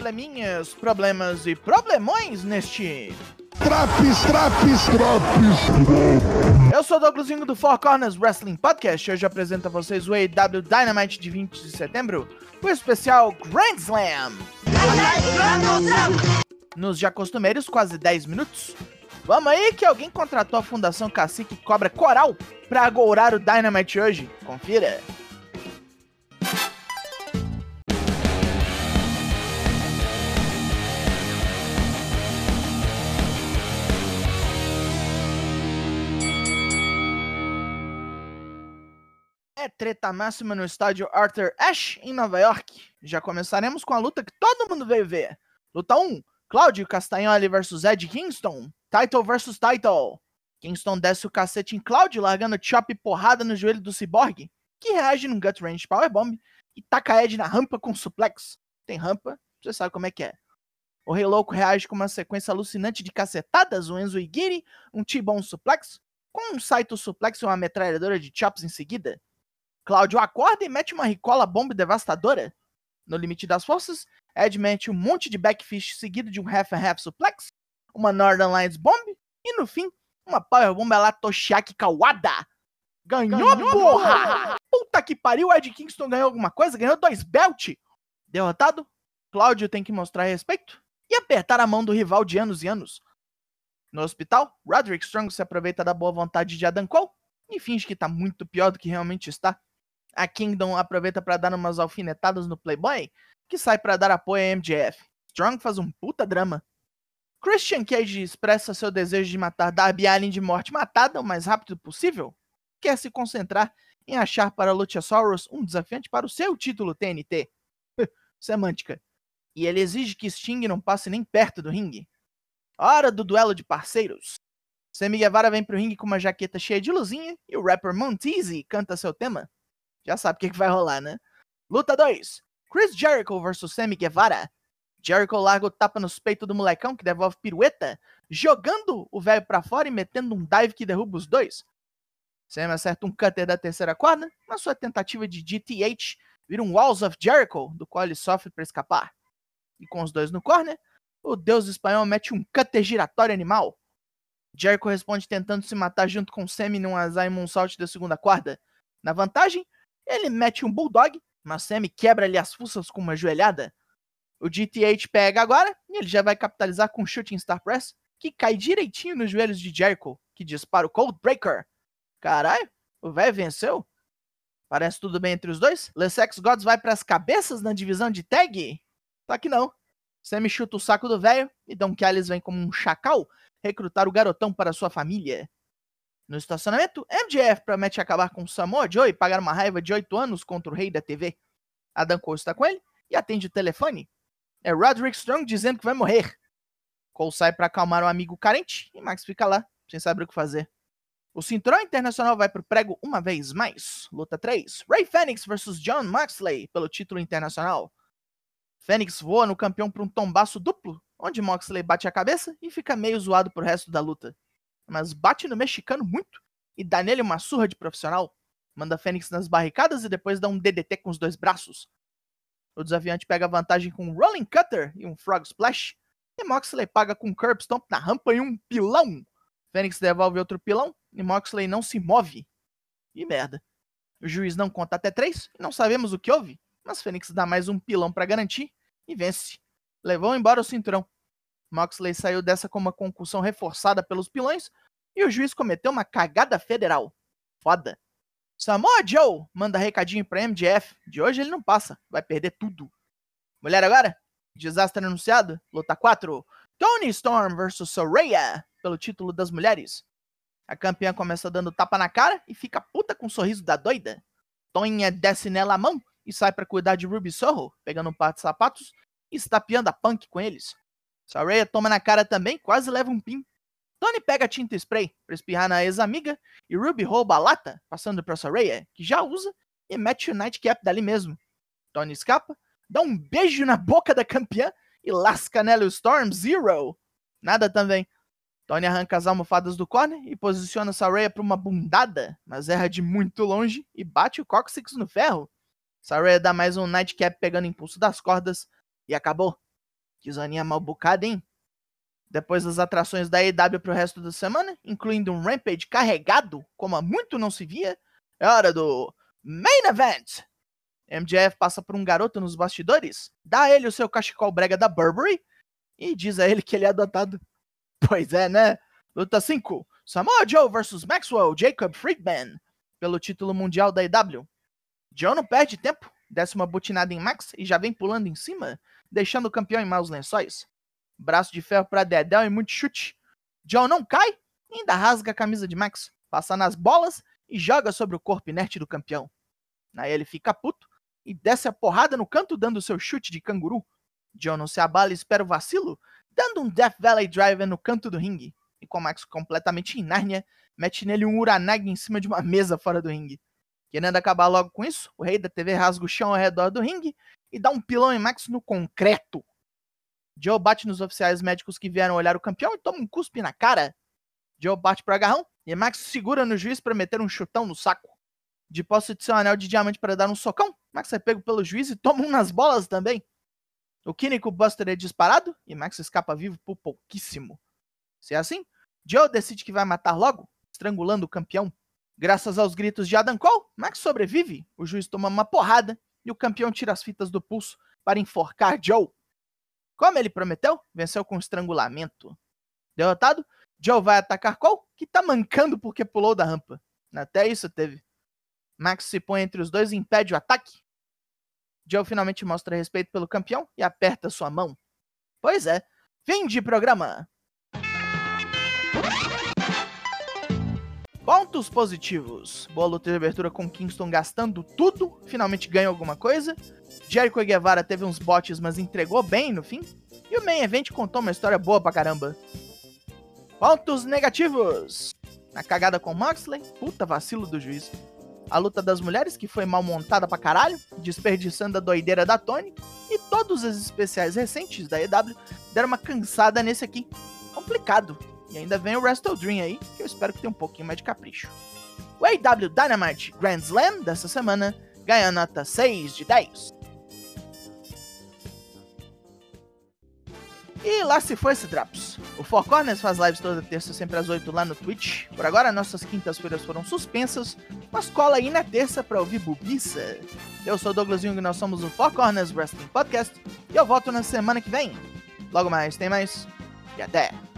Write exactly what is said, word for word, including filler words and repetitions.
probleminhas, problemas e problemões neste... Traps, traps, traps. Eu sou o Douglasinho do Four Corners Wrestling Podcast e hoje apresento a vocês o A E W Dynamite de vinte de setembro, o especial Grand Slam. Nos já costumeiros quase dez minutos. Vamos aí que alguém contratou a Fundação Cacique Cobra Coral pra agourar o Dynamite hoje. Confira. É treta máxima no estádio Arthur Ashe, em Nova York. Já começaremos com a luta que todo mundo veio ver. Luta um, Claudio Castagnoli versus Eddie Kingston. Title versus title. Kingston desce o cacete em Claudio, largando chop e porrada no joelho do Cyborg, que reage num gut range powerbomb e taca Eddie na rampa com suplex. Tem rampa, você sabe como é que é. O Rei Louco reage com uma sequência alucinante de cacetadas, um Enzuigiri, um T-Bone suplex, com um Saito suplex e uma metralhadora de chops em seguida. Claudio acorda e mete uma ricola bomba devastadora. No limite das forças, Ed mete um monte de backfish seguido de um half and half suplex, uma Northern Lights bomb e, no fim, uma powerbomb lá Toshiaki Kawada. Ganhou, ganhou porra! Puta que pariu, Ed Kingston ganhou alguma coisa, ganhou dois belt. Derrotado, Claudio tem que mostrar respeito e apertar a mão do rival de anos e anos. No hospital, Roderick Strong se aproveita da boa vontade de Adam Cole e finge que tá muito pior do que realmente está. A Kingdom aproveita pra dar umas alfinetadas no Playboy, que sai pra dar apoio a M J F. Strong faz um puta drama. Christian Cage expressa seu desejo de matar Darby Allin de morte matada o mais rápido possível. Quer se concentrar em achar para Luchasaurus um desafiante para o seu título T N T. Semântica. E ele exige que Sting não passe nem perto do ringue. Hora do duelo de parceiros. Sammy Guevara vem pro ringue com uma jaqueta cheia de luzinha e o rapper Monteasy canta seu tema. Já sabe o que, que vai rolar, né? Luta dois. Chris Jericho versus Sammy Guevara. Jericho larga o tapa nos peitos do molecão, que devolve pirueta, jogando o velho pra fora e metendo um dive que derruba os dois. Sammy acerta um cutter da terceira corda, mas sua tentativa de G T H vira um Walls of Jericho, do qual ele sofre pra escapar. E com os dois no corner, o deus espanhol mete um cutter giratório animal. Jericho responde tentando se matar junto com Sammy num azar e moonsault da segunda corda. Na vantagem, ele mete um bulldog, mas Sammy quebra-lhe as fuças com uma joelhada. O G T H pega agora e ele já vai capitalizar com um shooting star press que cai direitinho nos joelhos de Jericho, que dispara o Cold Breaker. Caralho, o velho venceu. Parece tudo bem entre os dois. Lessex Gods vai para as cabeças na divisão de tag. Só que não. Sammy chuta o saco do velho e Don Callis vem como um chacal recrutar o garotão para sua família. No estacionamento, M J F promete acabar com Samoa Joe e pagar uma raiva de oito anos contra o rei da T V. Adam Cole está com ele e atende o telefone. É Roderick Strong dizendo que vai morrer. Cole sai para acalmar um amigo carente e Max fica lá, sem saber o que fazer. O cinturão internacional vai pro prego uma vez mais. Luta três. Rey Fénix versus Jon Moxley pelo título internacional. Fénix voa no campeão para um tombaço duplo, onde Moxley bate a cabeça e fica meio zoado pro resto da luta. Mas bate no mexicano muito e dá nele uma surra de profissional. Manda Fénix nas barricadas e depois dá um D D T com os dois braços. O desafiante pega vantagem com um Rolling Cutter e um Frog Splash. E Moxley paga com um Curb Stomp na rampa e um pilão. Fénix devolve outro pilão e Moxley não se move. E merda. O juiz não conta até três e não sabemos o que houve. Mas Fénix dá mais um pilão pra garantir e vence. Levou embora o cinturão. Moxley saiu dessa com uma concussão reforçada pelos pilões e o juiz cometeu uma cagada federal. Foda. Samoa Joe manda recadinho pra M J F. De hoje ele não passa, vai perder tudo. Mulher agora? Desastre anunciado? Luta quatro. Toni Storm versus Saraya pelo título das mulheres. A campeã começa dando tapa na cara e fica puta com o sorriso da doida. Tonha desce nela a mão e sai pra cuidar de Ruby Soho, pegando um par de sapatos e estapeando a Punk com eles. Saraya toma na cara também, quase leva um pin. Toni pega tinta spray pra espirrar na ex-amiga e Ruby rouba a lata, passando pra Saraya, que já usa, e mete o nightcap dali mesmo. Toni escapa, dá um beijo na boca da campeã e lasca nela o Storm Zero. Nada também. Toni arranca as almofadas do corner e posiciona Saraya pra uma bundada, mas erra de muito longe e bate o cóccix no ferro. Saraya dá mais um nightcap pegando impulso das cordas e acabou. Que zoninha mal bucada, hein? Depois das atrações da A E W pro resto da semana, incluindo um Rampage carregado, como há muito não se via, é hora do Main Event. M J F passa por um garoto nos bastidores, dá a ele o seu cachecol brega da Burberry e diz a ele que ele é adotado. Pois é, né? Luta cinco. Samoa Joe versus Maxwell Jacob Friedman pelo título mundial da A E W. Joe não perde tempo, desce uma butinada em Max e já vem pulando em cima, deixando o campeão em maus lençóis. Braço de ferro pra Dedel e muito chute. Joe não cai, ainda rasga a camisa de Max, passa nas bolas e joga sobre o corpo inerte do campeão. Aí ele fica puto e desce a porrada no canto dando seu chute de canguru. Joe não se abala e espera o vacilo, dando um Death Valley Driver no canto do ringue. E com Max completamente em Nárnia, mete nele um Uranagi em cima de uma mesa fora do ringue. Querendo acabar logo com isso, o rei da T V rasga o chão ao redor do ringue e dá um pilão em Max no concreto. Joe bate nos oficiais médicos que vieram olhar o campeão e toma um cuspe na cara. Joe bate pro agarrão e Max segura no juiz para meter um chutão no saco. De posse de seu anel de diamante para dar um socão, Max é pego pelo juiz e toma um nas bolas também. O Químico Buster é disparado e Max escapa vivo por pouquíssimo. Se é assim, Joe decide que vai matar logo, estrangulando o campeão. Graças aos gritos de Adam Cole, Max sobrevive, o juiz toma uma porrada e o campeão tira as fitas do pulso para enforcar Joe. Como ele prometeu, venceu com estrangulamento. Derrotado, Joe vai atacar Cole, que tá mancando porque pulou da rampa. Até isso teve. Max se põe entre os dois e impede o ataque. Joe finalmente mostra respeito pelo campeão e aperta sua mão. Pois é, fim de programa. Pontos positivos. Boa luta de abertura com Kingston gastando tudo, finalmente ganha alguma coisa. Jericho e Guevara teve uns botes, mas entregou bem no fim. E o Main Event contou uma história boa pra caramba. Pontos negativos. A cagada com Moxley, puta vacilo do juiz. A luta das mulheres, que foi mal montada pra caralho, desperdiçando a doideira da Toni. E todos os especiais recentes da A E W deram uma cansada nesse aqui. Complicado. E ainda vem o Wrestle Dream aí, que eu espero que tenha um pouquinho mais de capricho. O A E W Dynamite Grand Slam dessa semana ganha nota seis de dez. E lá se foi esse Drops. O Four Corners faz lives toda terça, sempre às oito lá no Twitch. Por agora, nossas quintas-feiras foram suspensas, mas cola aí na terça pra ouvir bubiça. Eu sou o Douglas Jung e nós somos o Four Corners Wrestling Podcast, e eu volto na semana que vem. Logo mais, tem mais, e até!